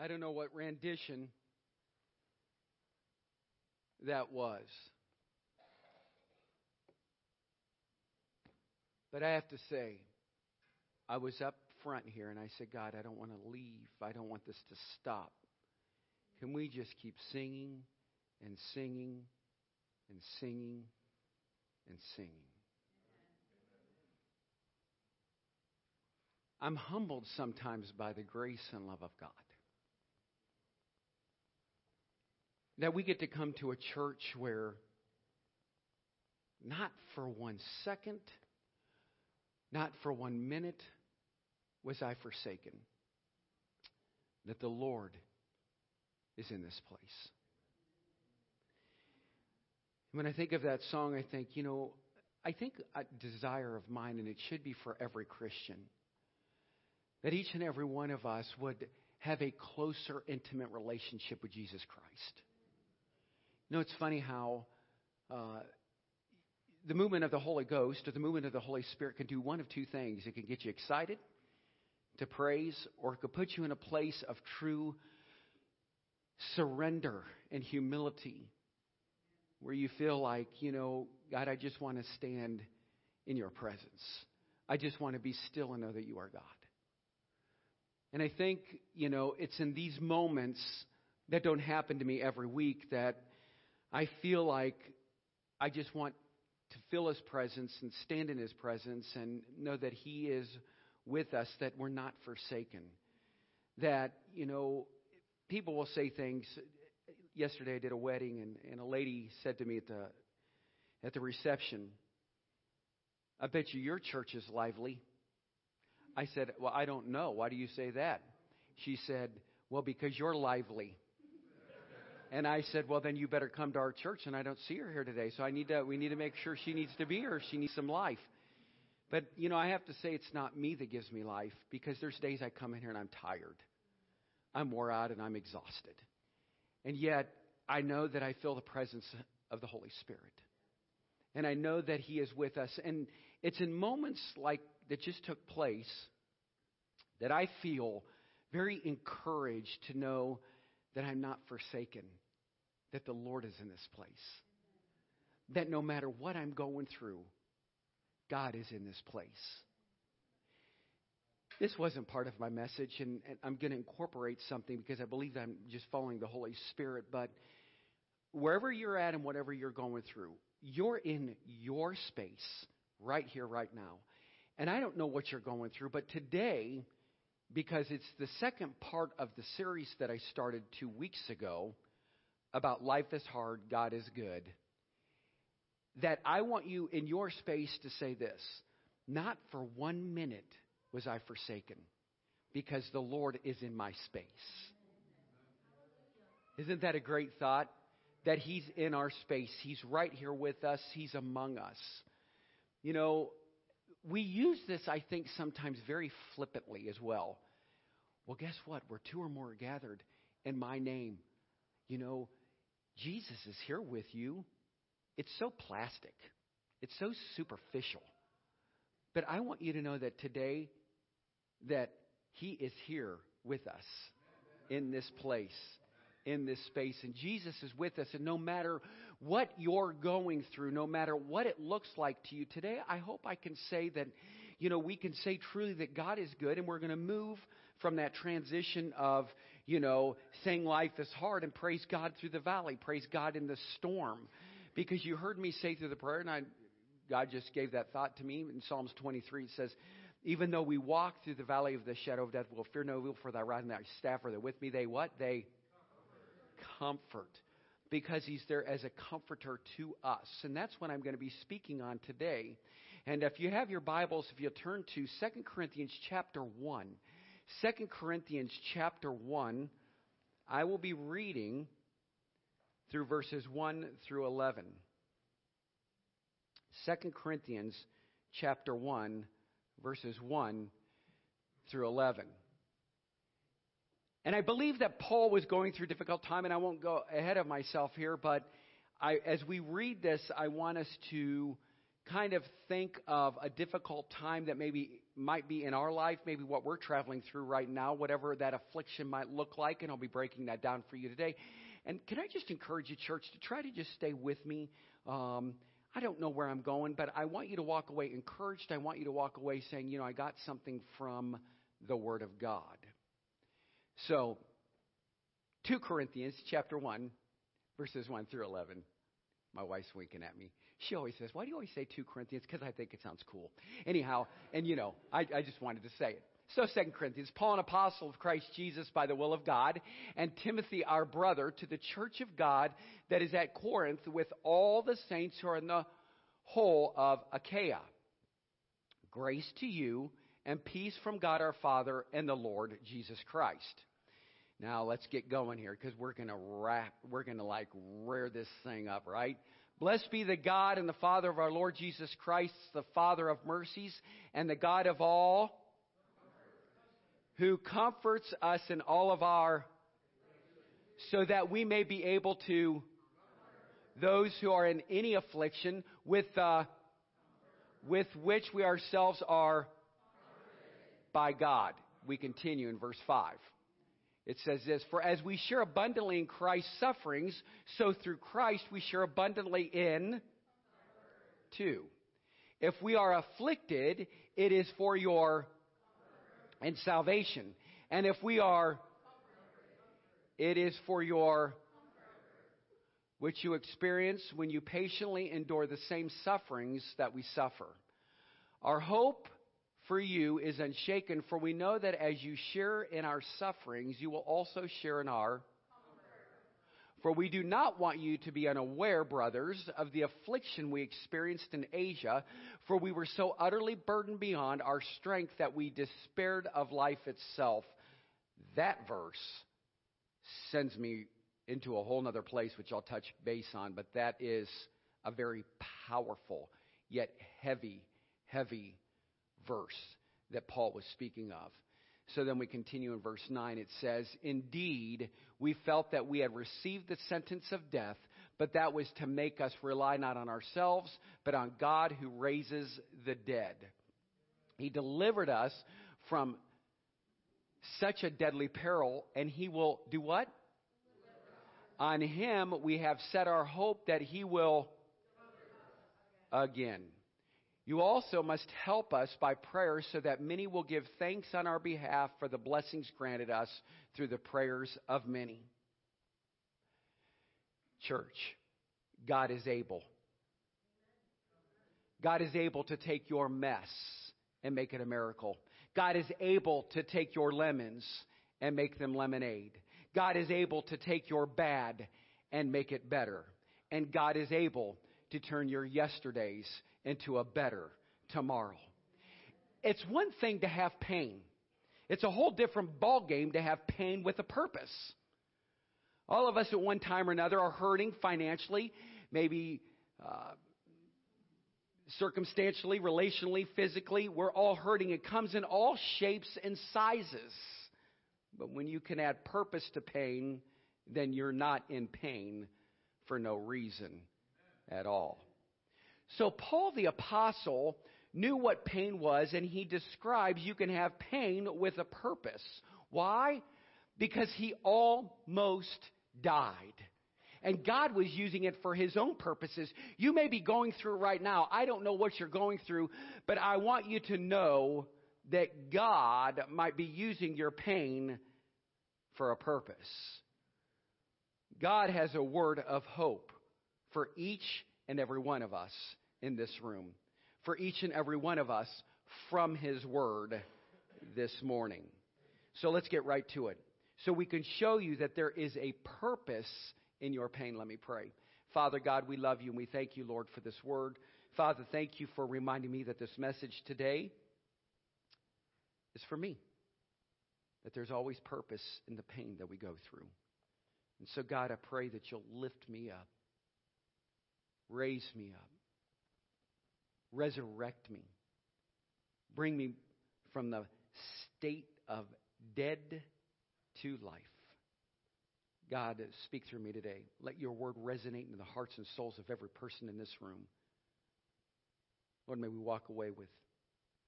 I don't know what rendition that was. But I have to say, I was up front here and I said, God, I don't want to leave. I don't want this to stop. Can we just keep singing and singing and singing and singing? I'm humbled sometimes by the grace and love of God. That we get to come to a church where not for 1 second, not for 1 minute was I forsaken. That the Lord is in this place. When I think of that song, I think, a desire of mine, and it should be for every Christian, that each and every one of us would have a closer, intimate relationship with Jesus Christ. It's funny how the movement of the Holy Ghost or the movement of the Holy Spirit can do one of two things. It can get you excited to praise, or it can put you in a place of true surrender and humility where you feel like, God, I just want to stand in your presence. I just want to be still and know that you are God. And I think, it's in these moments that don't happen to me every week that I feel like I just want to feel His presence and stand in His presence and know that He is with us, that we're not forsaken. That, people will say things. Yesterday I did a wedding, and a lady said to me at the reception, I bet you your church is lively. I said, well, I don't know. Why do you say that? She said, well, because you're lively. And I said, well, then you better come to our church, and I don't see her here today. So we need to make sure she needs to be here. She needs some life. But, I have to say it's not me that gives me life, because there's days I come in here and I'm tired. I'm wore out and I'm exhausted. And yet I know that I feel the presence of the Holy Spirit. And I know that He is with us. And it's in moments like that just took place that I feel very encouraged to know that I'm not forsaken, that the Lord is in this place, that no matter what I'm going through, God is in this place. This wasn't part of my message, and I'm going to incorporate something because I believe that I'm just following the Holy Spirit. But wherever you're at and whatever you're going through, you're in your space right here, right now. And I don't know what you're going through, but today, because it's the second part of the series that I started 2 weeks ago about life is hard, God is good, that I want you in your space to say this: not for 1 minute was I forsaken, because the Lord is in my space. Isn't that a great thought? That He's in our space. He's right here with us. He's among us. We use this, I think, sometimes very flippantly as well. Well, guess what? Where two or more are gathered in my name, Jesus is here with you. It's so plastic. It's so superficial. But I want you to know that today that He is here with us in this place, in this space. And Jesus is with us. And no matter what you're going through, no matter what it looks like to you today, I hope I can say that, we can say truly that God is good. And we're going to move from that transition of, saying life is hard and praise God through the valley, praise God in the storm. Because you heard me say through the prayer, and God just gave that thought to me. In Psalms 23, it says, even though we walk through the valley of the shadow of death, we'll fear no evil, for thy rod and thy staff are there with me. They what? They comfort. Because He's there as a comforter to us. And that's what I'm going to be speaking on today. And if you have your Bibles, if you'll turn to 2 Corinthians chapter 1. 2 Corinthians chapter 1, I will be reading through verses 1 through 11. 2 Corinthians chapter 1, verses 1 through 11. And I believe that Paul was going through a difficult time, and I won't go ahead of myself here, but as we read this, I want us to kind of think of a difficult time that maybe might be in our life, maybe what we're traveling through right now, whatever that affliction might look like, and I'll be breaking that down for you today. And can I just encourage you, church, to try to just stay with me? I don't know where I'm going, but I want you to walk away encouraged. I want you to walk away saying, you know, I got something from the Word of God. So, 2 Corinthians chapter 1, verses 1 through 11. My wife's winking at me. She always says, why do you always say 2 Corinthians? Because I think it sounds cool. Anyhow, and you know, I just wanted to say it. So 2 Corinthians, Paul, an apostle of Christ Jesus by the will of God, and Timothy, our brother, to the church of God that is at Corinth with all the saints who are in the whole of Achaia. Grace to you and peace from God our Father and the Lord Jesus Christ. Now, let's get going here because we're going to rear this thing up, right? Blessed be the God and the Father of our Lord Jesus Christ, the Father of mercies, and the God of all, who comforts us in all of our, so that we may be able to, those who are in any affliction, with which we ourselves are by God. We continue in verse 5. It says this, for as we share abundantly in Christ's sufferings, so through Christ we share abundantly in 2. If we are afflicted, it is for your and salvation. And if we are, it is for your, which you experience when you patiently endure the same sufferings that we suffer. Our hope for you is unshaken, for we know that as you share in our sufferings, you will also share in our. For we do not want you to be unaware, brothers, of the affliction we experienced in Asia, for we were so utterly burdened beyond our strength that we despaired of life itself. That verse sends me into a whole other place, which I'll touch base on, but that is a very powerful, yet heavy, heavy verse that Paul was speaking of. So then we continue in verse 9. It says, indeed, we felt that we had received the sentence of death, but that was to make us rely not on ourselves, but on God who raises the dead. He delivered us from such a deadly peril, and he will do what? On him we have set our hope that he will again. You also must help us by prayer so that many will give thanks on our behalf for the blessings granted us through the prayers of many. Church, God is able. God is able to take your mess and make it a miracle. God is able to take your lemons and make them lemonade. God is able to take your bad and make it better. And God is able to turn your yesterdays into a better tomorrow. It's one thing to have pain. It's a whole different ballgame to have pain with a purpose. All of us at one time or another are hurting financially, maybe circumstantially, relationally, physically. We're all hurting. It comes in all shapes and sizes. But when you can add purpose to pain, then you're not in pain for no reason at all. So Paul the apostle knew what pain was, and he describes you can have pain with a purpose. Why? Because he almost died. And God was using it for his own purposes. You may be going through right now. I don't know what you're going through, but I want you to know that God might be using your pain for a purpose. God has a word of hope for each and every one of us in this room, for each and every one of us from his word this morning. So let's get right to it. So we can show you that there is a purpose in your pain. Let me pray. Father God, we love you and we thank you, Lord, for this word. Father, thank you for reminding me that this message today is for me, that there's always purpose in the pain that we go through. And so, God, I pray that you'll lift me up. Raise me up. Resurrect me. Bring me from the state of dead to life. God, speak through me today. Let your word resonate in the hearts and souls of every person in this room. Lord, may we walk away with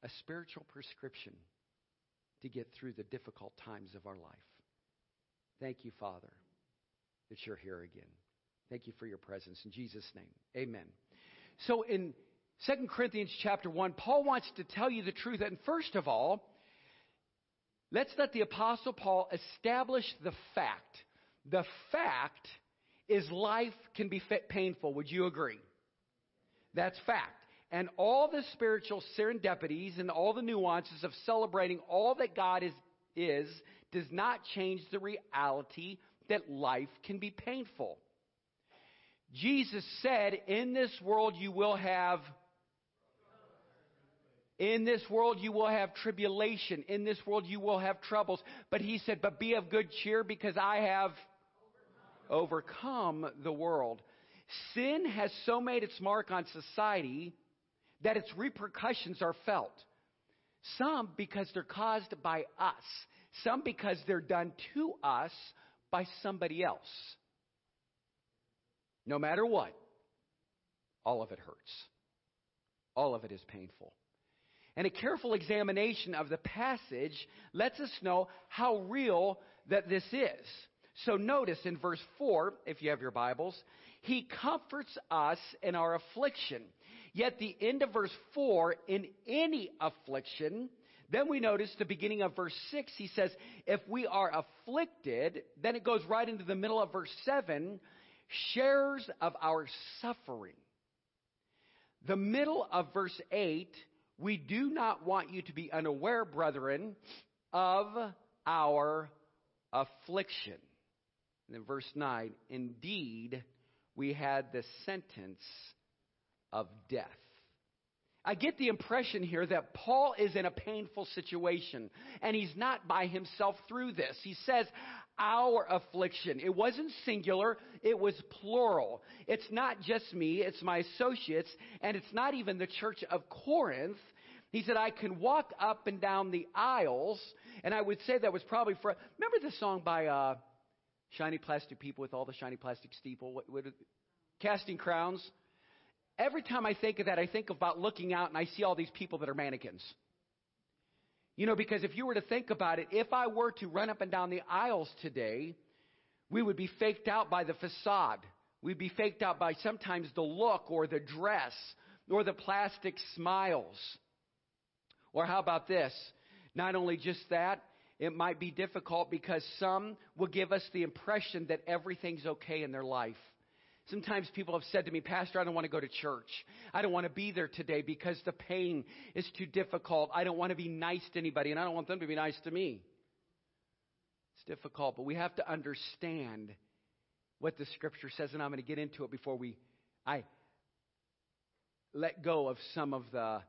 a spiritual prescription to get through the difficult times of our life. Thank you, Father, that you're here again. Thank you for your presence. In Jesus' name, amen. So in 2 Corinthians chapter 1, Paul wants to tell you the truth. And first of all, let's let the Apostle Paul establish the fact. The fact is life can be painful. Would you agree? That's fact. And all the spiritual serendipities and all the nuances of celebrating all that God is does not change the reality that life can be painful. Jesus said, in this world you will have tribulation. In this world you will have troubles. But he said, but be of good cheer because I have overcome the world. Sin has so made its mark on society that its repercussions are felt. Some because they're caused by us. Some because they're done to us by somebody else. No matter what, all of it hurts. All of it is painful. And a careful examination of the passage lets us know how real that this is. So notice in verse 4, if you have your Bibles, he comforts us in our affliction. Yet the end of verse 4, in any affliction, then we notice the beginning of verse 6, he says, if we are afflicted, then it goes right into the middle of verse 7, sharers of our suffering. The middle of verse 8, we do not want you to be unaware, brethren, of our affliction. And in verse 9, indeed, we had the sentence of death. I get the impression here that Paul is in a painful situation, and he's not by himself through this. He says, our affliction. It wasn't singular, it was plural. It's not just me, it's my associates, and it's not even the church of Corinth. He said, I can walk up and down the aisles, and I would say that was probably for, remember the song by Shiny Plastic People with all the shiny plastic steeple, what, Casting Crowns? Every time I think of that, I think about looking out and I see all these people that are mannequins. You know, because if you were to think about it, if I were to run up and down the aisles today, we would be faked out by the facade. We'd be faked out by sometimes the look or the dress or the plastic smiles. Or how about this? Not only just that, it might be difficult because some will give us the impression that everything's okay in their life. Sometimes people have said to me, Pastor, I don't want to go to church. I don't want to be there today because the pain is too difficult. I don't want to be nice to anybody, and I don't want them to be nice to me. It's difficult, but we have to understand what the Scripture says, and I'm going to get into it before I let go of some of the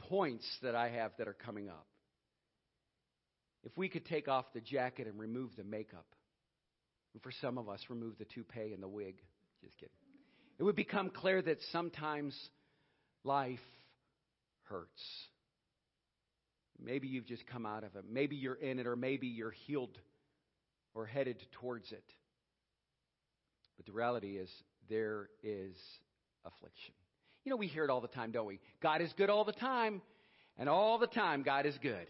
points that I have that are coming up. If we could take off the jacket and remove the makeup, and for some of us, remove the toupee and the wig. Just kidding. It would become clear that sometimes life hurts. Maybe you've just come out of it. Maybe you're in it, or maybe you're healed or headed towards it. But the reality is there is affliction. You know, we hear it all the time, don't we? God is good all the time, and all the time God is good.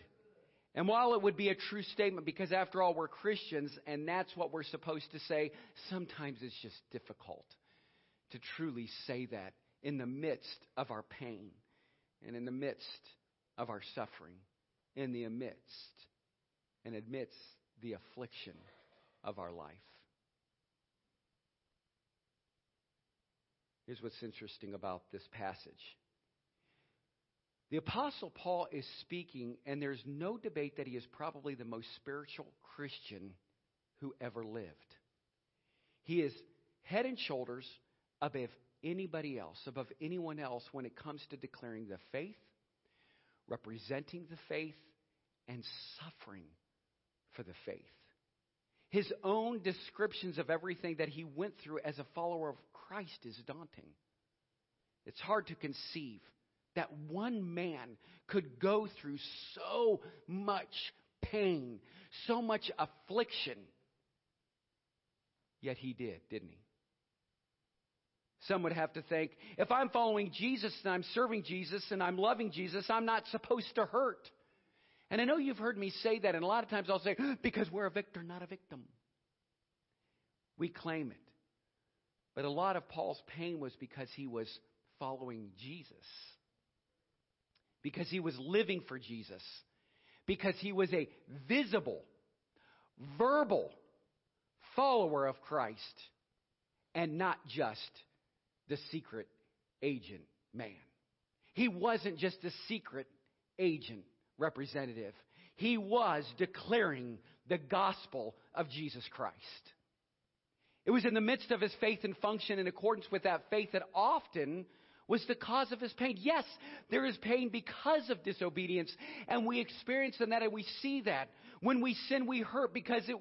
And while it would be a true statement, because after all, we're Christians, and that's what we're supposed to say, sometimes it's just difficult to truly say that in the midst of our pain and in the midst of our suffering, in the midst and amidst the affliction of our life. Here's what's interesting about this passage. The Apostle Paul is speaking, and there's no debate that he is probably the most spiritual Christian who ever lived. He is head and shoulders above anybody else, above anyone else when it comes to declaring the faith, representing the faith, and suffering for the faith. His own descriptions of everything that he went through as a follower of Christ is daunting. It's hard to conceive that one man could go through so much pain, so much affliction. Yet he did, didn't he? some would have to think. If I'm following Jesus and I'm serving Jesus and I'm loving Jesus, I'm not supposed to hurt. And I know you've heard me say that, and a lot of times I'll say, because we're a victor, not a victim. We claim it. But a lot of Paul's pain was because he was following Jesus. Because he was living for Jesus. Because he was a visible, verbal follower of Christ and not just the secret agent man. He wasn't just a secret agent representative. He was declaring the gospel of Jesus Christ. It was in the midst of his faith and function in accordance with that faith that often was the cause of his pain. Yes, there is pain because of disobedience, and we experience that and we see that. When we sin, we hurt because it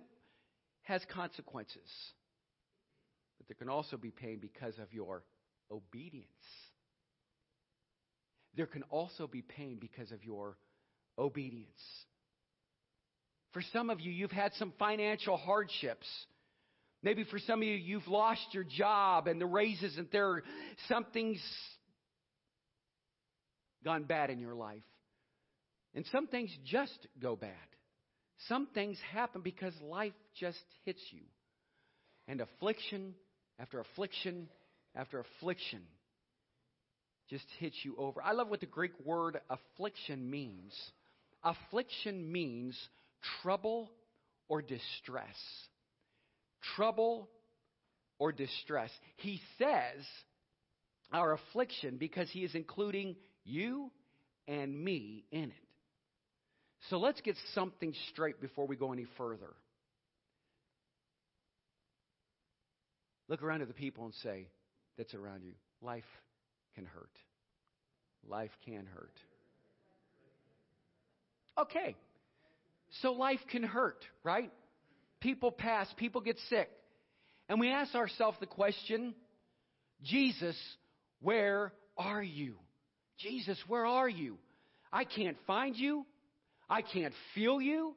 has consequences. But there can also be pain because of your obedience. There can also be pain because of your obedience. For some of you, you've had some financial hardships. Maybe for some of you, you've lost your job and the raise isn't there. Something's gone bad in your life. And some things just go bad. Some things happen because life just hits you. And affliction after affliction after affliction just hits you over. I love what the Greek word affliction means. Affliction means trouble or distress. Trouble or distress. He says our affliction because he is including you and me in it. So let's get something straight before we go any further. Look around at the people and say, that's around you. Life can hurt. Life can hurt. Okay. So life can hurt, right? People pass. People get sick. And we ask ourselves the question, Jesus, where are you? Jesus, where are you? I can't find you. I can't feel you.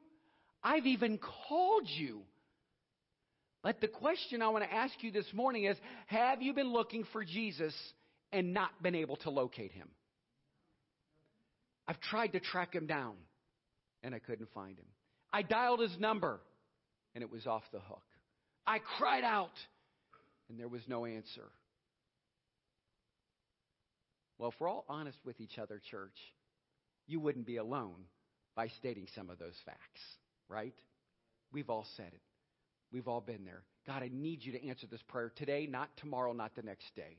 I've even called you. But the question I want to ask you this morning is, have you been looking for Jesus and not been able to locate him? I've tried to track him down, and I couldn't find him. I dialed his number, and it was off the hook. I cried out, and there was no answer. Well, if we're all honest with each other, church, you wouldn't be alone by stating some of those facts, right? We've all said it. We've all been there. God, I need you to answer this prayer today, not tomorrow, not the next day.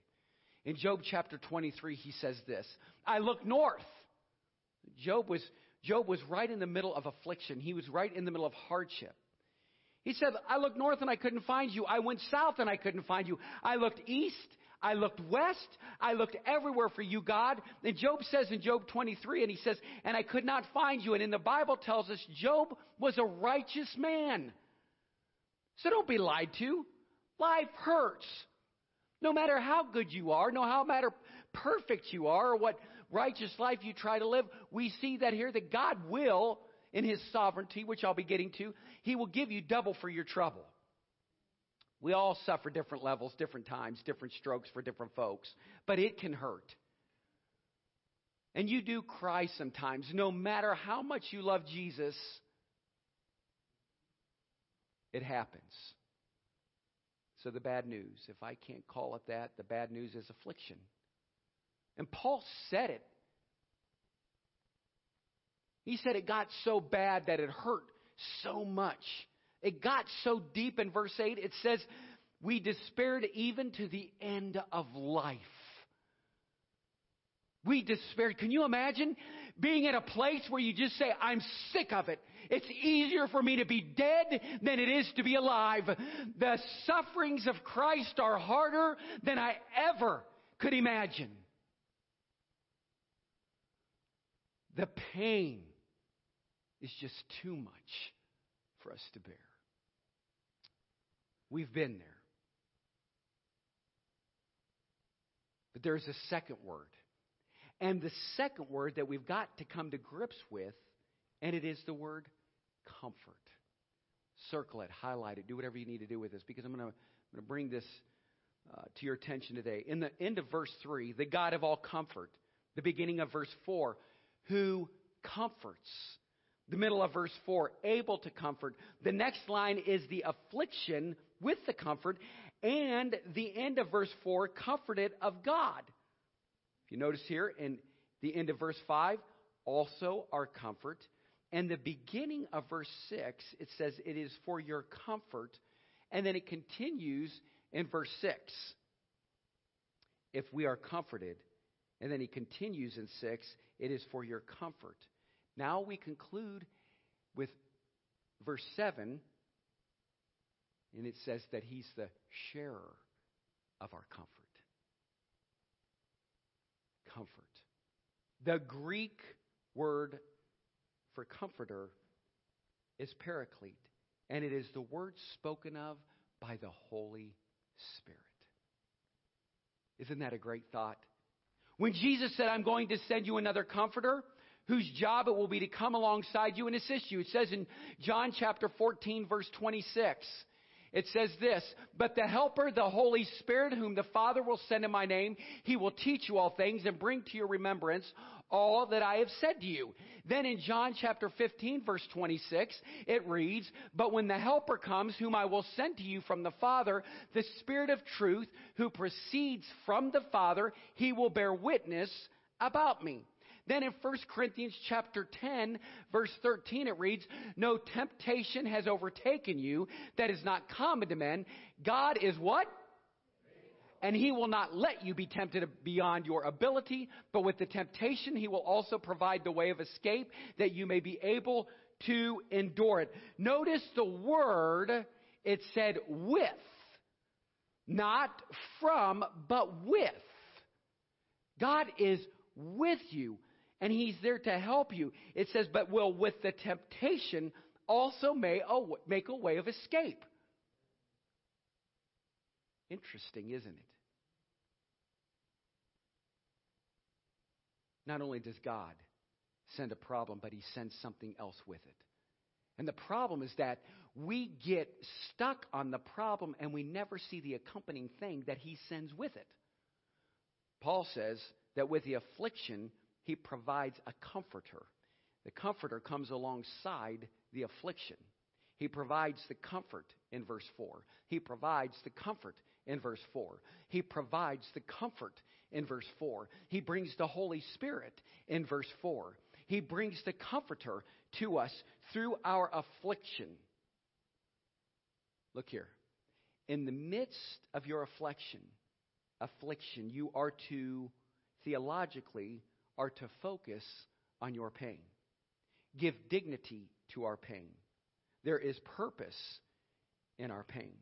In Job chapter 23, he says this, I look north. Job was right in the middle of affliction. He was right in the middle of hardship. He said, I looked north and I couldn't find you. I went south and I couldn't find you. I looked east. I looked west. I looked everywhere for you, God. And Job says in Job 23, and he says, and I could not find you. And in the Bible tells us Job was a righteous man. So don't be lied to. Life hurts. No matter how good you are, no matter perfect you are, or what righteous life you try to live, we see that here that God will, in his sovereignty, which I'll be getting to, he will give you double for your trouble. We all suffer different levels, different times, different strokes for different folks, but it can hurt. And you do cry sometimes, no matter how much you love Jesus. It happens. So the bad news, if I can't call it that, the bad news is affliction. And Paul said it. He said it got so bad that it hurt so much. It got so deep in verse 8, it says, we despaired even to the end of life. We despaired. Can you imagine being at a place where you just say, I'm sick of it. It's easier for me to be dead than it is to be alive. The sufferings of Christ are harder than I ever could imagine. The pain is just too much for us to bear. We've been there. But there's a second word. And the second word that we've got to come to grips with, and it is the word comfort. Circle it, highlight it, do whatever you need to do with this, because I'm going to bring this to your attention today. In the end of verse 3, the God of all comfort. The beginning of verse 4, who comforts. The middle of verse 4, able to comfort. The next line is the affliction with the comfort. And the end of verse 4, comforted of God. If you notice here in the end of verse 5, also our comfort. And the beginning of verse 6, it says it is for your comfort. And then it continues in verse 6. If we are comforted. And then he continues in 6, it is for your comfort. Now we conclude with verse 7, and it says that he's the sharer of our comfort. Comfort. The Greek word for comforter is paraclete, and it is the word spoken of by the Holy Spirit. Isn't that a great thought? When Jesus said, I'm going to send you another comforter, whose job it will be to come alongside you and assist you. It says in John chapter 14, verse 26, it says this, but the helper, the Holy Spirit, whom the Father will send in my name, he will teach you all things and bring to your remembrance all that I have said to you. Then in John chapter 15, verse 26, it reads, but when the helper comes, whom I will send to you from the Father, the Spirit of truth, who proceeds from the Father, he will bear witness about me. Then in 1 Corinthians chapter 10, verse 13, it reads, no temptation has overtaken you that is not common to men. God is what? And he will not let you be tempted beyond your ability, but with the temptation he will also provide the way of escape that you may be able to endure it. Notice the word, it said with, not from, but with. God is with you, and he's there to help you. It says, but will with the temptation also make a way of escape. Interesting, isn't it? Not only does God send a problem, but he sends something else with it. And the problem is that we get stuck on the problem and we never see the accompanying thing that he sends with it. Paul says that with the affliction, he provides a comforter. The comforter comes alongside the affliction. He provides the comfort in verse 4. He provides the comfort in verse 4. He provides the comfort in verse 4. He brings the Holy Spirit in verse 4. He brings the comforter to us through our affliction. Look here. In the midst of your affliction, you are to theologically are to focus on your pain. Give dignity to our pain. There is purpose in our pain.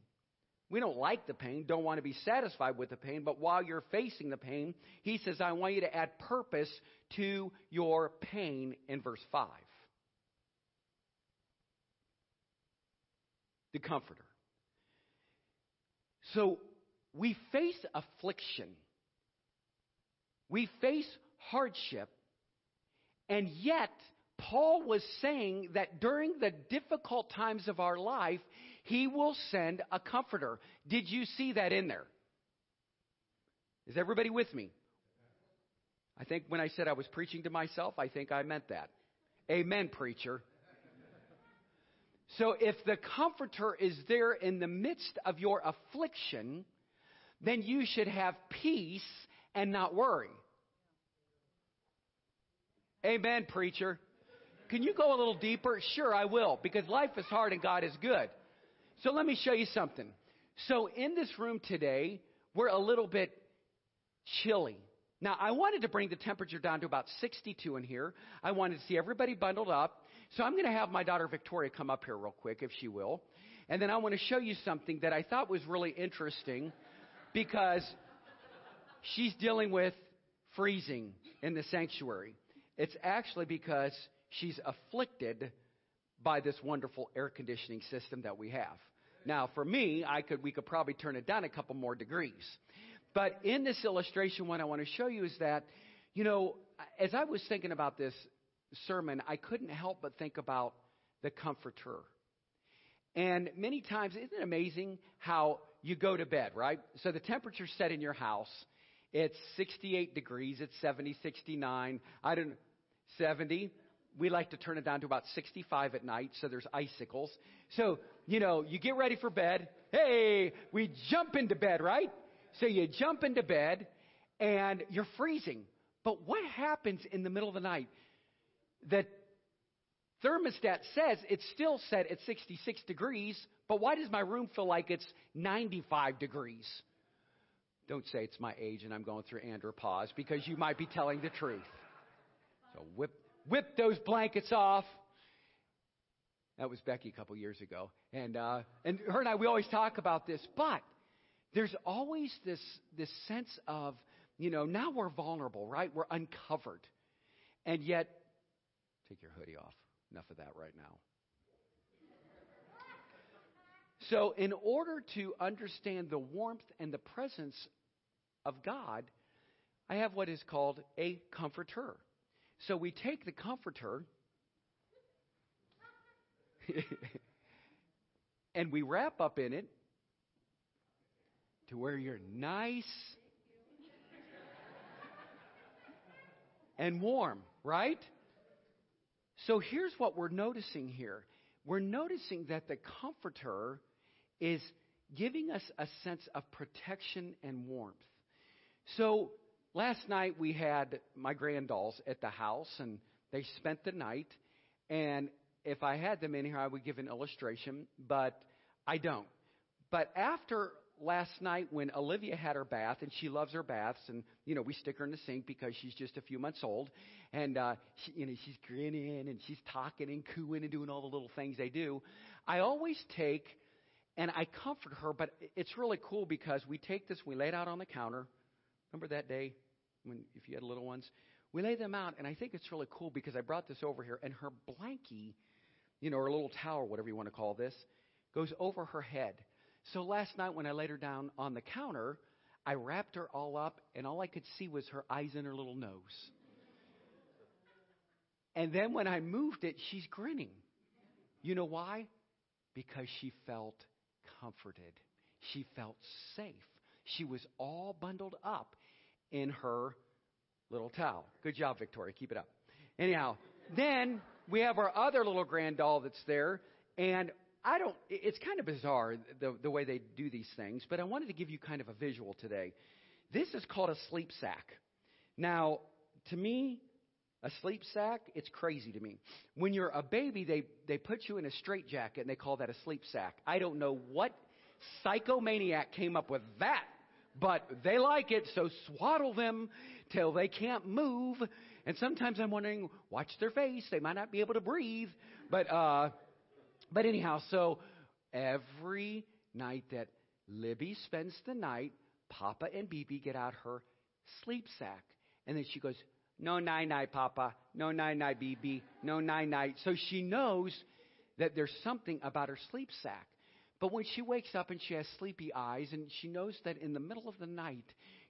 We don't like the pain, don't want to be satisfied with the pain, but while you're facing the pain, he says, I want you to add purpose to your pain in verse 5. The comforter. So we face affliction. We face hardship, and yet Paul was saying that during the difficult times of our life, he will send a comforter. Did you see that in there? Is everybody with me? I think when I said I was preaching to myself, I think I meant that. Amen, preacher. So if the comforter is there in the midst of your affliction, then you should have peace and not worry. Amen, preacher. Can you go a little deeper? Sure, I will, because life is hard and God is good. So let me show you something. So in this room today, we're a little bit chilly. Now, I wanted to bring the temperature down to about 62 in here. I wanted to see everybody bundled up. So I'm going to have my daughter Victoria come up here real quick, if she will. And then I want to show you something that I thought was really interesting because she's dealing with freezing in the sanctuary. It's actually because she's afflicted by this wonderful air conditioning system that we have. Now, for me, we could probably turn it down a couple more degrees. But in this illustration, what I want to show you is that, you know, as I was thinking about this sermon, I couldn't help but think about the comforter. And many times, isn't it amazing how you go to bed, right? So the temperature's set in your house. It's 68 degrees. It's 70, 69. 70. We like to turn it down to about 65 at night, so there's icicles. So, you know, you get ready for bed. Hey, we jump into bed, right? So you jump into bed, and you're freezing. But what happens in the middle of the night? The thermostat says it's still set at 66 degrees, but why does my room feel like it's 95 degrees? Don't say it's my age and I'm going through andropause, because you might be telling the truth. So whip those blankets off. That was Becky a couple years ago. And her and I, we always talk about this, but there's always this sense of, you know, now we're vulnerable, right? We're uncovered. And yet, take your hoodie off. Enough of that right now. So in order to understand the warmth and the presence of God, I have what is called a comforter. So we take the comforter and we wrap up in it to where you're nice and warm, right? So here's what we're noticing here. We're noticing that the comforter is giving us a sense of protection and warmth. So last night we had my granddaughters at the house, and they spent the night. And if I had them in here, I would give an illustration, but I don't. But after last night, when Olivia had her bath, and she loves her baths, and, you know, we stick her in the sink because she's just a few months old, and she, you know, she's grinning and she's talking and cooing and doing all the little things they do. I always take and I comfort her, but it's really cool because we take this, we lay it out on the counter. Remember that day when, if you had little ones, we lay them out, and I think it's really cool because I brought this over here, and her blankie, you know, her little towel, whatever you want to call this, goes over her head. So last night when I laid her down on the counter, I wrapped her all up, and all I could see was her eyes and her little nose. And then when I moved it, she's grinning. You know why? Because she felt comforted. She felt safe. She was all bundled up in her little towel. Good job, Victoria. Keep it up. Anyhow, then we have our other little grand doll that's there, and it's kind of bizarre the way they do these things, but I wanted to give you kind of a visual today. This is called a sleep sack. Now, to me, a sleep sack, it's crazy to me. When you're a baby, they put you in a straitjacket, and they call that a sleep sack. I don't know what psychomaniac came up with that, but they like it, so swaddle them till they can't move. And sometimes I'm wondering, watch their face. They might not be able to breathe, But anyhow, so every night that Libby spends the night, Papa and BB get out her sleep sack. And then she goes, no, night-night, Papa. No, night-night, BB. No, night-night. So she knows that there's something about her sleep sack. But when she wakes up and she has sleepy eyes, and she knows that in the middle of the night,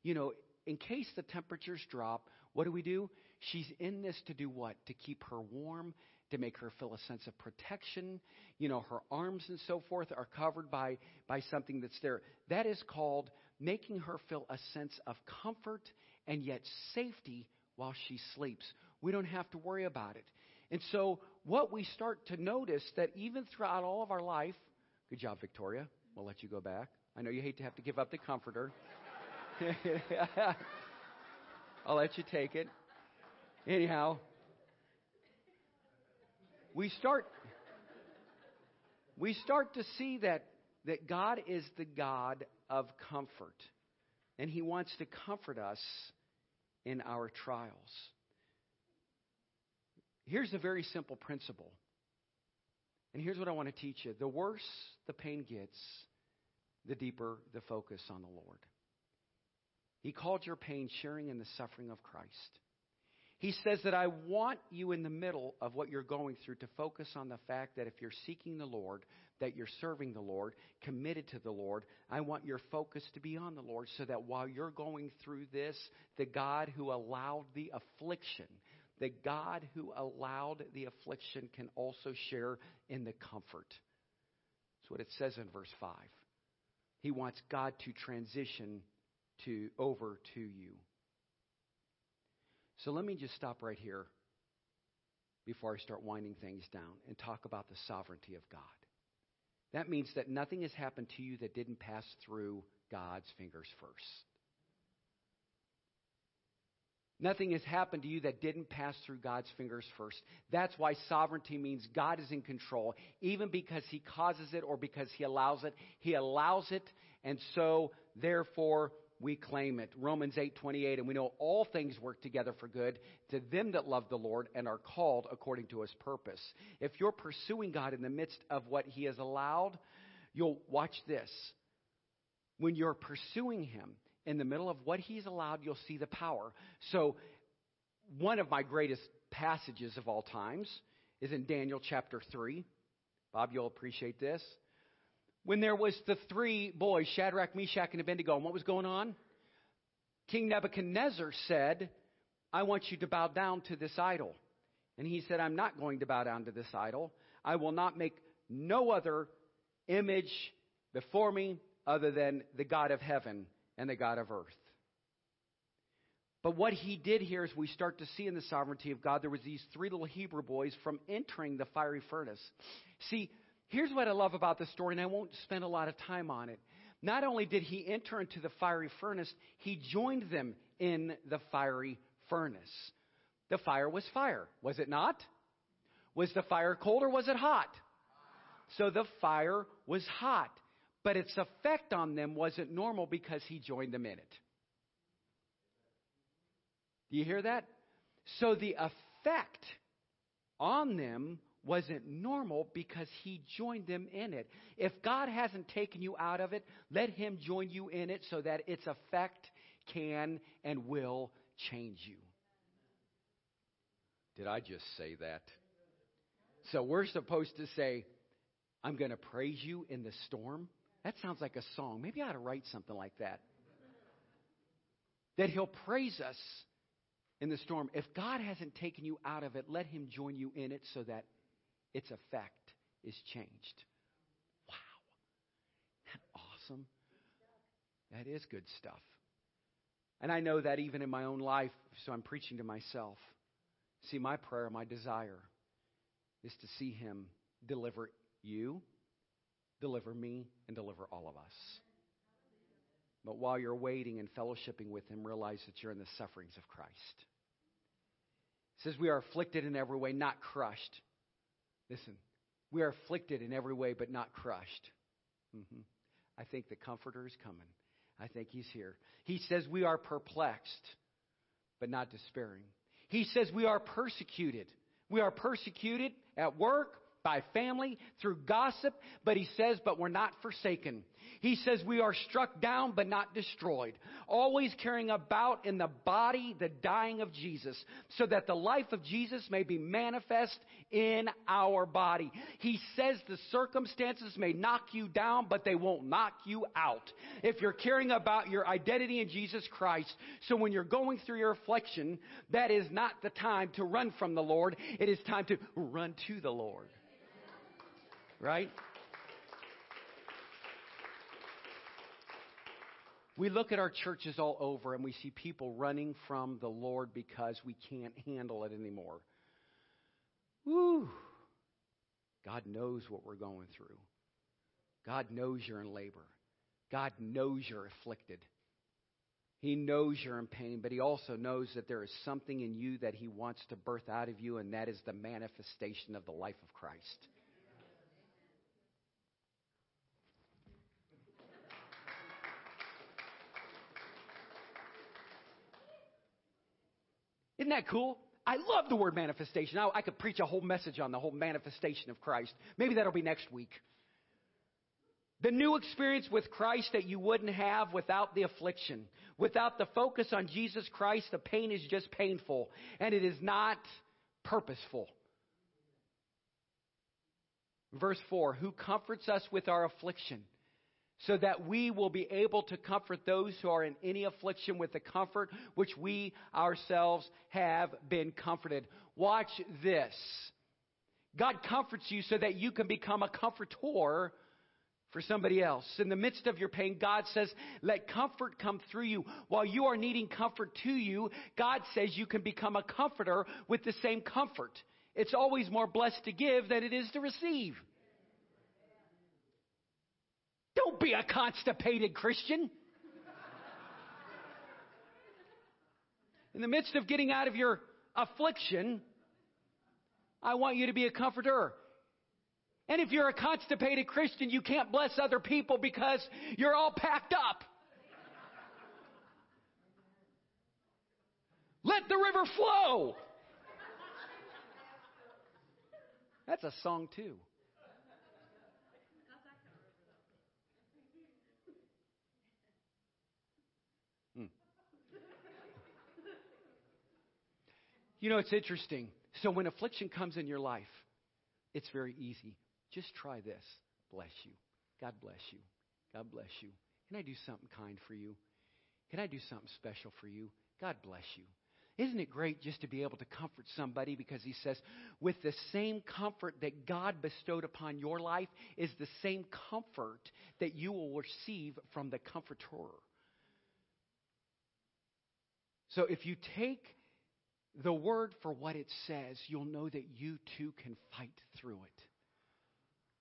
you know, in case the temperatures drop, what do? She's in this to do what? To keep her warm, to make her feel a sense of protection. You know, her arms and so forth are covered by something that's there. That is called making her feel a sense of comfort and yet safety while she sleeps. We don't have to worry about it. And so what we start to notice that even throughout all of our life, good job, Victoria. We'll let you go back. I know you hate to have to give up the comforter. I'll let you take it. Anyhow, we start to see that God is the God of comfort, and He wants to comfort us in our trials. Here's a very simple principle, and here's what I want to teach you. The worse the pain gets, the deeper the focus on the Lord. He called your pain sharing in the suffering of Christ. He says that I want you in the middle of what you're going through to focus on the fact that if you're seeking the Lord, that you're serving the Lord, committed to the Lord, I want your focus to be on the Lord so that while you're going through this, the God who allowed the affliction can also share in the comfort. That's what it says in verse 5. He wants God to transition over to you. So let me just stop right here before I start winding things down and talk about the sovereignty of God. That means that nothing has happened to you that didn't pass through God's fingers first. Nothing has happened to you that didn't pass through God's fingers first. That's why sovereignty means God is in control, even because He causes it or because He allows it. He allows it, and so, therefore, we claim it. Romans 8:28, and we know all things work together for good to them that love the Lord and are called according to His purpose. If you're pursuing God in the midst of what He has allowed, you'll watch this. When you're pursuing Him in the middle of what He's allowed, you'll see the power. So one of my greatest passages of all times is in Daniel chapter 3. Bob, you'll appreciate this. When there was the three boys, Shadrach, Meshach, and Abednego, and what was going on? King Nebuchadnezzar said, I want you to bow down to this idol. And he said, I'm not going to bow down to this idol. I will not make no other image before me other than the God of heaven and the God of earth. But what he did here is we start to see in the sovereignty of God, there was these three little Hebrew boys from entering the fiery furnace. See, here's what I love about this story, and I won't spend a lot of time on it. Not only did he enter into the fiery furnace, he joined them in the fiery furnace. The fire was fire, was it not? Was the fire cold or was it hot? So the fire was hot, but its effect on them wasn't normal because he joined them in it. Do you hear that? So the effect on them wasn't normal because he joined them in it. If God hasn't taken you out of it, let Him join you in it so that its effect can and will change you. Did I just say that? So we're supposed to say, I'm going to praise you in the storm. That sounds like a song. Maybe I ought to write something like that. That He'll praise us in the storm. If God hasn't taken you out of it, let Him join you in it so that its effect is changed. Wow. Isn't that awesome? That is good stuff. And I know that even in my own life, so I'm preaching to myself. See, my prayer, my desire is to see Him deliver you, deliver me, and deliver all of us. But while you're waiting and fellowshipping with Him, realize that you're in the sufferings of Christ. It says we are afflicted in every way, not crushed. Listen, we are afflicted in every way, but not crushed. I think the Comforter is coming. I think He's here. He says we are perplexed, but not despairing. He says we are persecuted. We are persecuted at work, by family, through gossip, but He says, but we're not forsaken. He says we are struck down, but not destroyed, always carrying about in the body the dying of Jesus, so that the life of Jesus may be manifest in our body. He says the circumstances may knock you down, but they won't knock you out if you're caring about your identity in Jesus Christ. So when you're going through your affliction, that is not the time to run from the Lord. It is time to run to the Lord. Right? We look at our churches all over and we see people running from the Lord because we can't handle it anymore. Woo! God knows what we're going through. God knows you're in labor. God knows you're afflicted. He knows you're in pain, but He also knows that there is something in you that He wants to birth out of you, and that is the manifestation of the life of Christ. Isn't that cool? I love the word manifestation. I could preach a whole message on the whole manifestation of Christ. Maybe that'll be next week. The new experience with Christ that you wouldn't have without the affliction. Without the focus on Jesus Christ, the pain is just painful. And it is not purposeful. Verse 4, who comforts us with our affliction, so that we will be able to comfort those who are in any affliction with the comfort which we ourselves have been comforted. Watch this. God comforts you so that you can become a comforter for somebody else. In the midst of your pain, God says, let comfort come through you. While you are needing comfort to you, God says you can become a comforter with the same comfort. It's always more blessed to give than it is to receive. Don't be a constipated Christian. In the midst of getting out of your affliction, I want you to be a comforter. And if you're a constipated Christian, you can't bless other people because you're all packed up. Let the river flow. That's a song too. You know, it's interesting. So when affliction comes in your life, it's very easy. Just try this. Bless you. God bless you. God bless you. Can I do something kind for you? Can I do something special for you? God bless you. Isn't it great just to be able to comfort somebody, because he says, with the same comfort that God bestowed upon your life is the same comfort that you will receive from the comforter. So if you take the word for what it says, you'll know that you too can fight through it.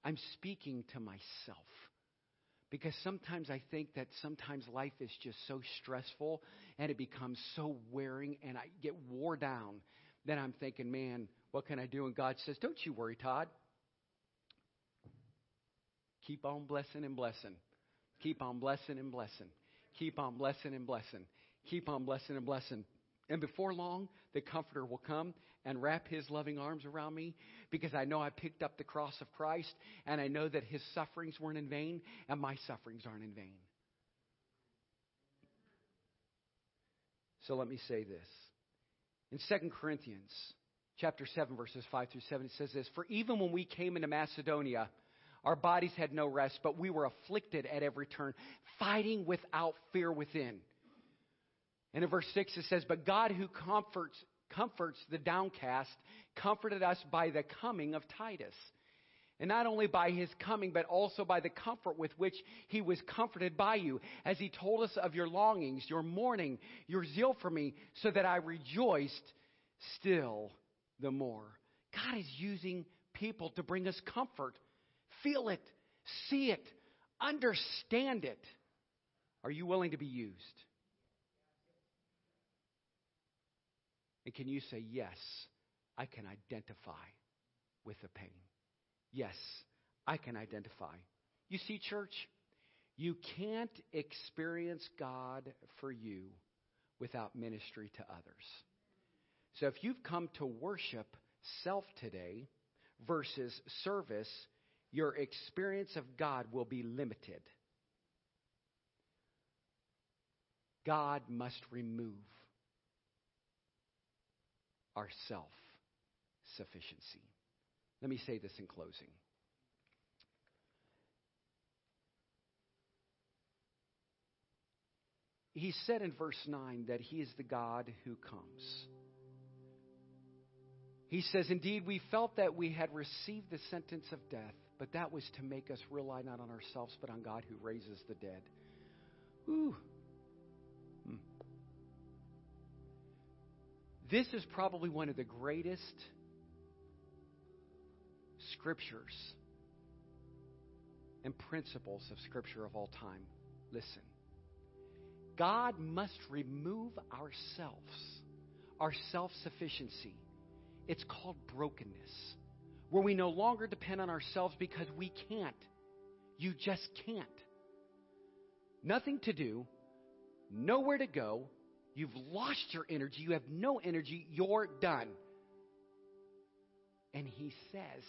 I'm speaking to myself, because sometimes I think that sometimes life is just so stressful and it becomes so wearing and I get wore down that I'm thinking, man, what can I do? And God says, don't you worry, Todd. Keep on blessing and blessing. Keep on blessing and blessing. Keep on blessing and blessing. Keep on blessing and blessing. And before long, the Comforter will come and wrap his loving arms around me, because I know I picked up the cross of Christ, and I know that his sufferings weren't in vain and my sufferings aren't in vain. So let me say this. In 2 Corinthians chapter 7, verses 5 through 7, it says this, for even when we came into Macedonia, our bodies had no rest, but we were afflicted at every turn, fighting without fear within. And in verse 6 it says, but God who comforts the downcast comforted us by the coming of Titus. And not only by his coming, but also by the comfort with which he was comforted by you, as he told us of your longings, your mourning, your zeal for me, so that I rejoiced still the more. God is using people to bring us comfort. Feel it, see it, understand it. Are you willing to be used? And can you say, yes, I can identify with the pain. Yes, I can identify. You see, church, you can't experience God for you without ministry to others. So if you've come to worship self today versus service, your experience of God will be limited. God must remove our self-sufficiency. Let me say this in closing. He said in verse 9 that he is the God who comes. He says, indeed, we felt that we had received the sentence of death, but that was to make us rely not on ourselves, but on God who raises the dead. Ooh. This is probably one of the greatest scriptures and principles of Scripture of all time. Listen, God must remove ourselves, our self-sufficiency. It's called brokenness, where we no longer depend on ourselves because we can't. You just can't. Nothing to do, nowhere to go. You've lost your energy. You have no energy. You're done. And he says,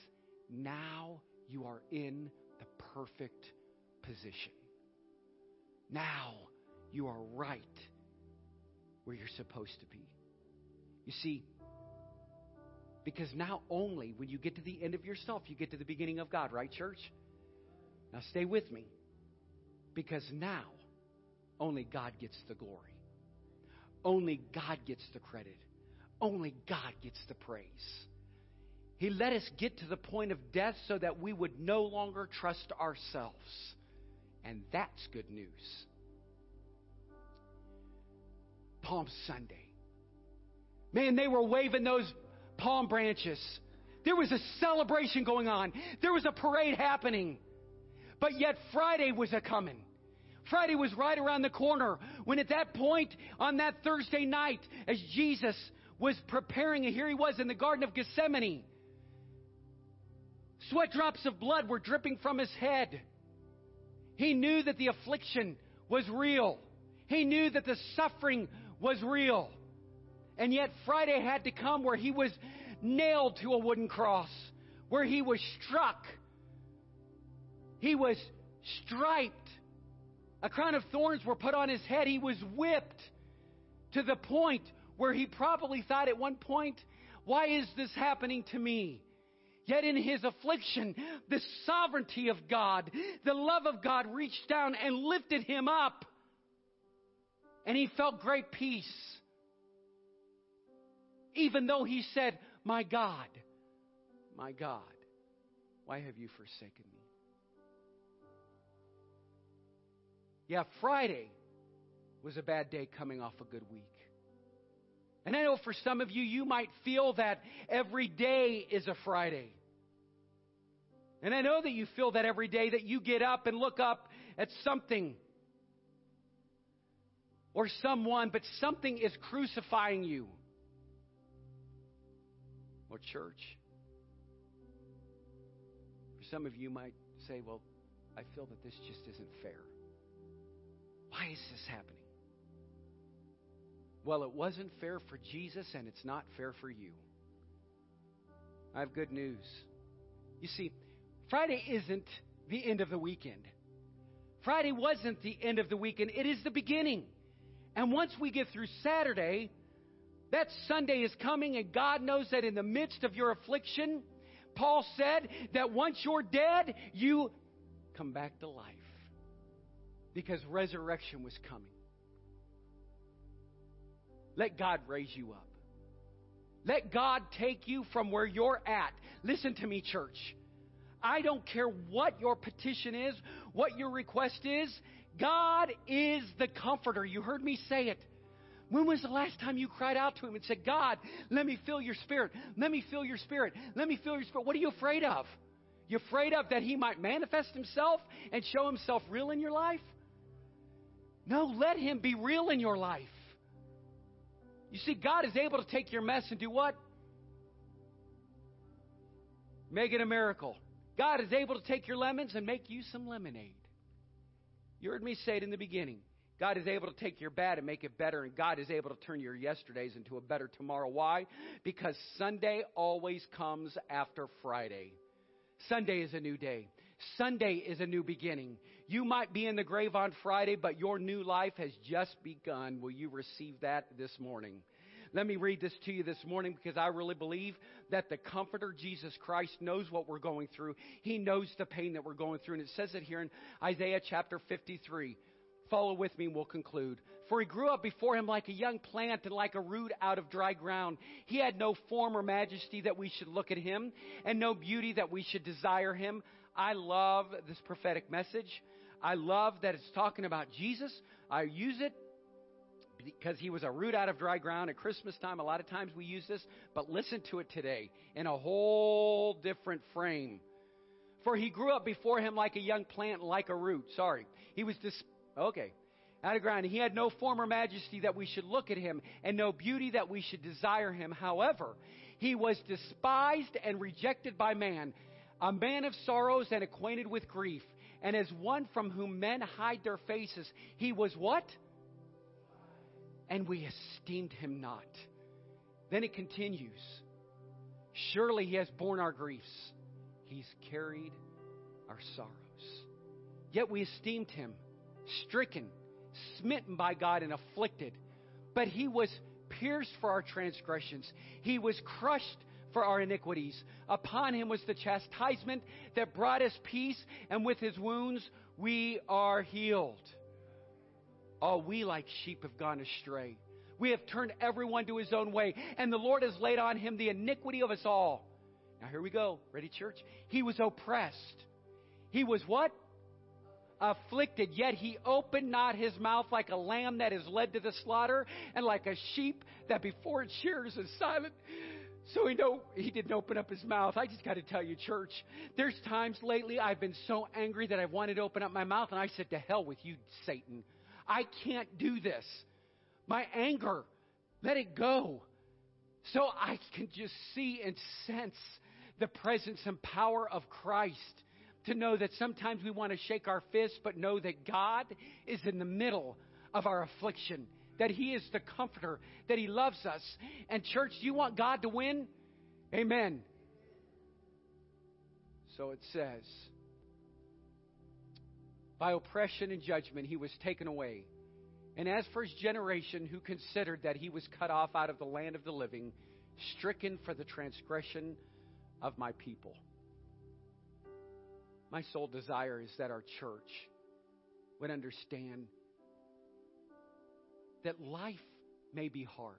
now you are in the perfect position. Now you are right where you're supposed to be. You see, because now only when you get to the end of yourself, you get to the beginning of God, right, church? Now stay with me, because now only God gets the glory. Only God gets the credit. Only God gets the praise. He let us get to the point of death so that we would no longer trust ourselves. And that's good news. Palm Sunday. Man, they were waving those palm branches. There was a celebration going on. There was a parade happening. But yet Friday was a-coming. Friday was right around the corner when at that point on that Thursday night, as Jesus was preparing, and here he was in the Garden of Gethsemane, sweat drops of blood were dripping from his head. He knew that the affliction was real. He knew that the suffering was real. And yet Friday had to come where he was nailed to a wooden cross, where he was struck. He was striped. A crown of thorns were put on his head. He was whipped to the point where he probably thought at one point, why is this happening to me? Yet in his affliction, the sovereignty of God, the love of God reached down and lifted him up. And he felt great peace. Even though he said, my God, why have you forsaken me? Yeah, Friday was a bad day coming off a good week. And I know for some of you, you might feel that every day is a Friday. And I know that you feel that every day that you get up and look up at something or someone, but something is crucifying you. Or church. For some of you might say, well, I feel that this just isn't fair. Why is this happening? Well, it wasn't fair for Jesus, and it's not fair for you. I have good news. You see, Friday isn't the end of the weekend. Friday wasn't the end of the weekend. It is the beginning. And once we get through Saturday, that Sunday is coming, and God knows that in the midst of your affliction, Paul said that once you're dead, you come back to life. Because resurrection was coming. Let God raise you up. Let God take you from where you're at. Listen to me, church. I don't care what your petition is, what your request is. God is the comforter. You heard me say it. When was the last time you cried out to him and said, God, let me feel your spirit. Let me feel your spirit. Let me feel your spirit. What are you afraid of? You afraid of that he might manifest himself and show himself real in your life? No, let him be real in your life. You see, God is able to take your mess and do what? Make it a miracle. God is able to take your lemons and make you some lemonade. You heard me say it in the beginning. God is able to take your bad and make it better, and God is able to turn your yesterdays into a better tomorrow. Why? Because Sunday always comes after Friday. Sunday is a new day. Sunday is a new beginning. You might be in the grave on Friday, but your new life has just begun. Will you receive that this morning? Let me read this to you this morning because I really believe that the Comforter, Jesus Christ, knows what we're going through. He knows the pain that we're going through. And it says it here in Isaiah chapter 53. Follow with me and we'll conclude. For he grew up before him like a young plant and like a root out of dry ground. He had no form or majesty that we should look at him, and no beauty that we should desire him. I love this prophetic message. I love that it's talking about Jesus. I use it because he was a root out of dry ground at Christmas time. A lot of times we use this, but listen to it today in a whole different frame. For he grew up before him like a young plant, like a root. He was out of ground. He had no form or majesty that we should look at him, and no beauty that we should desire him. However, he was despised and rejected by man, a man of sorrows and acquainted with grief. And as one from whom men hide their faces, he was what? And we esteemed him not. Then it continues. Surely he has borne our griefs. He's carried our sorrows. Yet we esteemed him stricken, smitten by God, and afflicted. But he was pierced for our transgressions. He was crushed for our iniquities. Upon him was the chastisement that brought us peace, and with his wounds we are healed. All we like sheep have gone astray. We have turned everyone to his own way, and the Lord has laid on him the iniquity of us all. Now here we go. Ready, church? He was oppressed. He was what? Afflicted, yet he opened not his mouth, like a lamb that is led to the slaughter, and like a sheep that before its shears is silent. So he didn't open up his mouth. I just got to tell you, church, there's times lately I've been so angry that I've wanted to open up my mouth, and I said, to hell with you, Satan. I can't do this. My anger, let it go. So I can just see and sense the presence and power of Christ, to know that sometimes we want to shake our fist, but know that God is in the middle of our affliction, that He is the comforter, that He loves us. And church, do you want God to win? Amen. So it says, by oppression and judgment He was taken away. And as for His generation, who considered that He was cut off out of the land of the living, stricken for the transgression of my people. My sole desire is that our church would understand that life may be hard,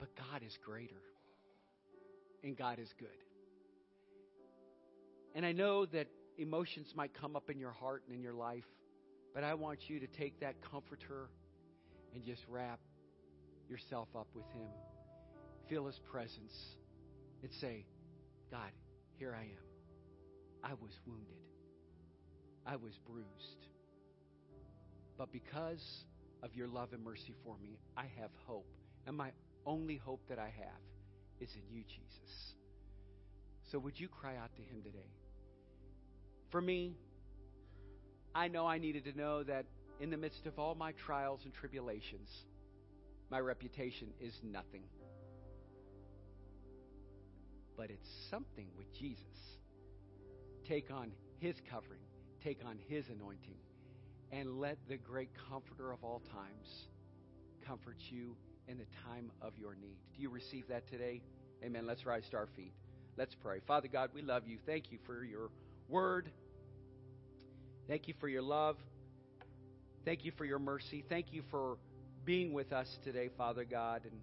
but God is greater and God is good. And I know that emotions might come up in your heart and in your life, but I want you to take that comforter and just wrap yourself up with Him. Feel His presence and say, God, here I am. I was wounded. I was bruised. But because of your love and mercy for me, I have hope. And my only hope that I have is in you, Jesus. So would you cry out to Him today? For me, I know I needed to know that in the midst of all my trials and tribulations, my reputation is nothing. But it's something with Jesus. Take on His covering. Take on His anointing. And let the great comforter of all times comfort you in the time of your need. Do you receive that today? Amen. Let's rise to our feet. Let's pray. Father God, we love you. Thank you for your word. Thank you for your love. Thank you for your mercy. Thank you for being with us today, Father God. And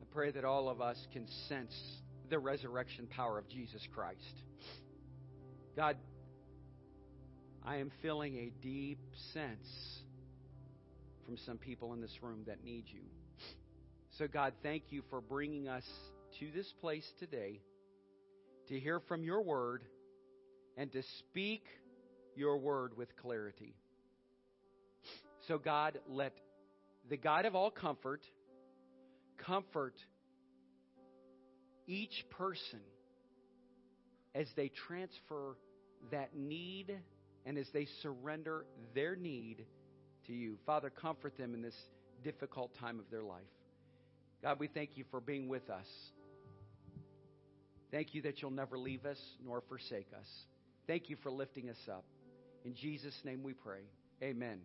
I pray that all of us can sense the resurrection power of Jesus Christ. God, I am feeling a deep sense from some people in this room that need you. So God, thank you for bringing us to this place today to hear from your word and to speak your word with clarity. So God, let the God of all comfort comfort each person as they transfer that need and as they surrender their need to you. Father, comfort them in this difficult time of their life. God, we thank you for being with us. Thank you that you'll never leave us nor forsake us. Thank you for lifting us up. In Jesus' name we pray. Amen.